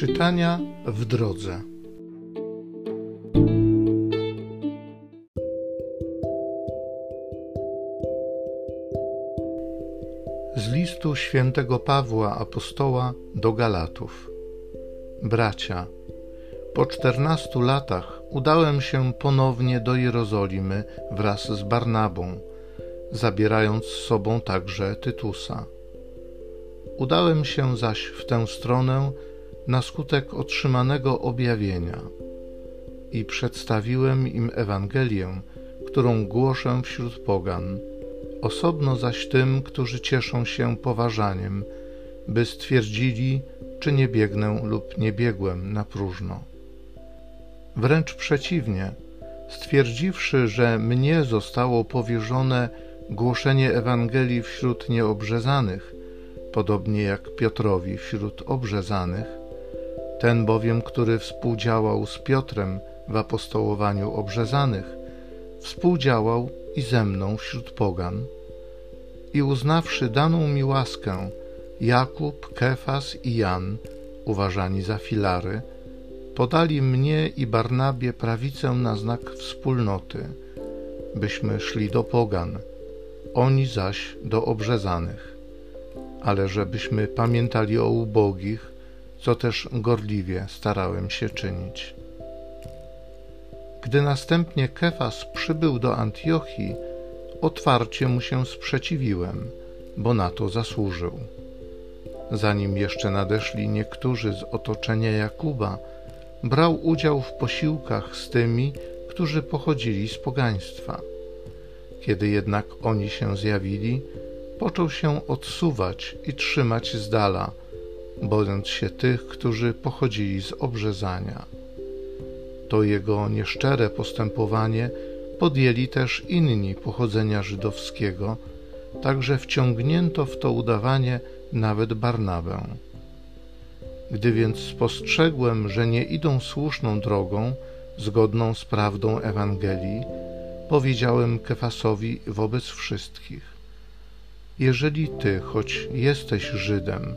Czytania w drodze. Z listu świętego Pawła Apostoła do Galatów. Bracia, po 14 latach udałem się ponownie do Jerozolimy wraz z Barnabą, zabierając z sobą także Tytusa. Udałem się zaś w tę stronę na skutek otrzymanego objawienia i przedstawiłem im Ewangelię, którą głoszę wśród pogan, osobno zaś tym, którzy cieszą się poważaniem, by stwierdzili, czy nie biegnę lub nie biegłem na próżno. Wręcz przeciwnie, stwierdziwszy, że mnie zostało powierzone głoszenie Ewangelii wśród nieobrzezanych, podobnie jak Piotrowi wśród obrzezanych, ten bowiem, który współdziałał z Piotrem w apostołowaniu obrzezanych, współdziałał i ze mną wśród pogan. I uznawszy daną mi łaskę, Jakub, Kefas i Jan, uważani za filary, podali mnie i Barnabie prawicę na znak wspólnoty, byśmy szli do pogan, oni zaś do obrzezanych. Ale żebyśmy pamiętali o ubogich, co też gorliwie starałem się czynić. Gdy następnie Kefas przybył do Antiochii, otwarcie mu się sprzeciwiłem, bo na to zasłużył. Zanim jeszcze nadeszli niektórzy z otoczenia Jakuba, brał udział w posiłkach z tymi, którzy pochodzili z pogaństwa. Kiedy jednak oni się zjawili, począł się odsuwać i trzymać z dala, bojąc się tych, którzy pochodzili z obrzezania. To jego nieszczere postępowanie podjęli też inni pochodzenia żydowskiego, także wciągnięto w to udawanie nawet Barnabę. Gdy więc spostrzegłem, że nie idą słuszną drogą, zgodną z prawdą Ewangelii, powiedziałem Kefasowi wobec wszystkich: jeżeli ty, choć jesteś Żydem,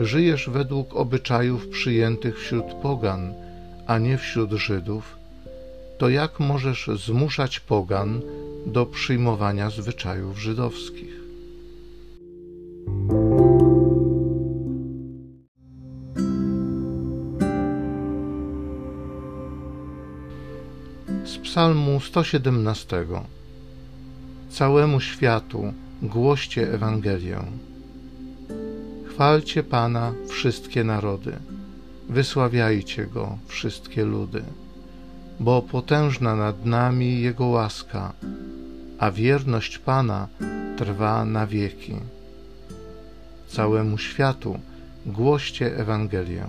żyjesz według obyczajów przyjętych wśród pogan, a nie wśród Żydów, to jak możesz zmuszać pogan do przyjmowania zwyczajów żydowskich? Z Psalmu 117. Całemu światu głoście Ewangelię. Chwalcie Pana wszystkie narody, wysławiajcie Go wszystkie ludy, bo potężna nad nami Jego łaska, a wierność Pana trwa na wieki. Całemu światu głoście Ewangelię.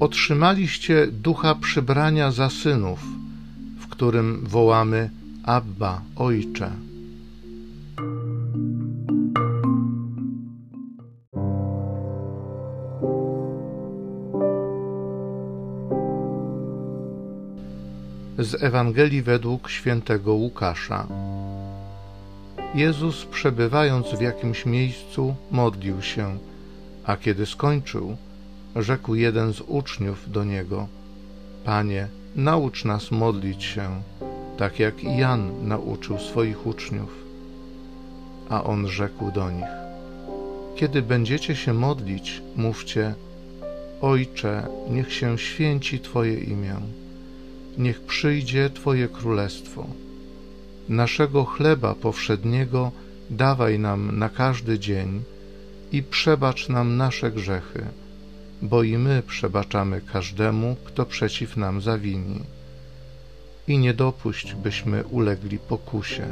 Otrzymaliście ducha przybrania za synów, w którym wołamy: Abba, Ojcze. Z Ewangelii według świętego Łukasza. Jezus, przebywając w jakimś miejscu, modlił się, a kiedy skończył, rzekł jeden z uczniów do niego: Panie, naucz nas modlić się, tak jak i Jan nauczył swoich uczniów. A on rzekł do nich: kiedy będziecie się modlić, mówcie: Ojcze, niech się święci Twoje imię, niech przyjdzie Twoje królestwo. Naszego chleba powszedniego dawaj nam na każdy dzień i przebacz nam nasze grzechy, bo i my przebaczamy każdemu, kto przeciw nam zawini. I nie dopuść, byśmy ulegli pokusie.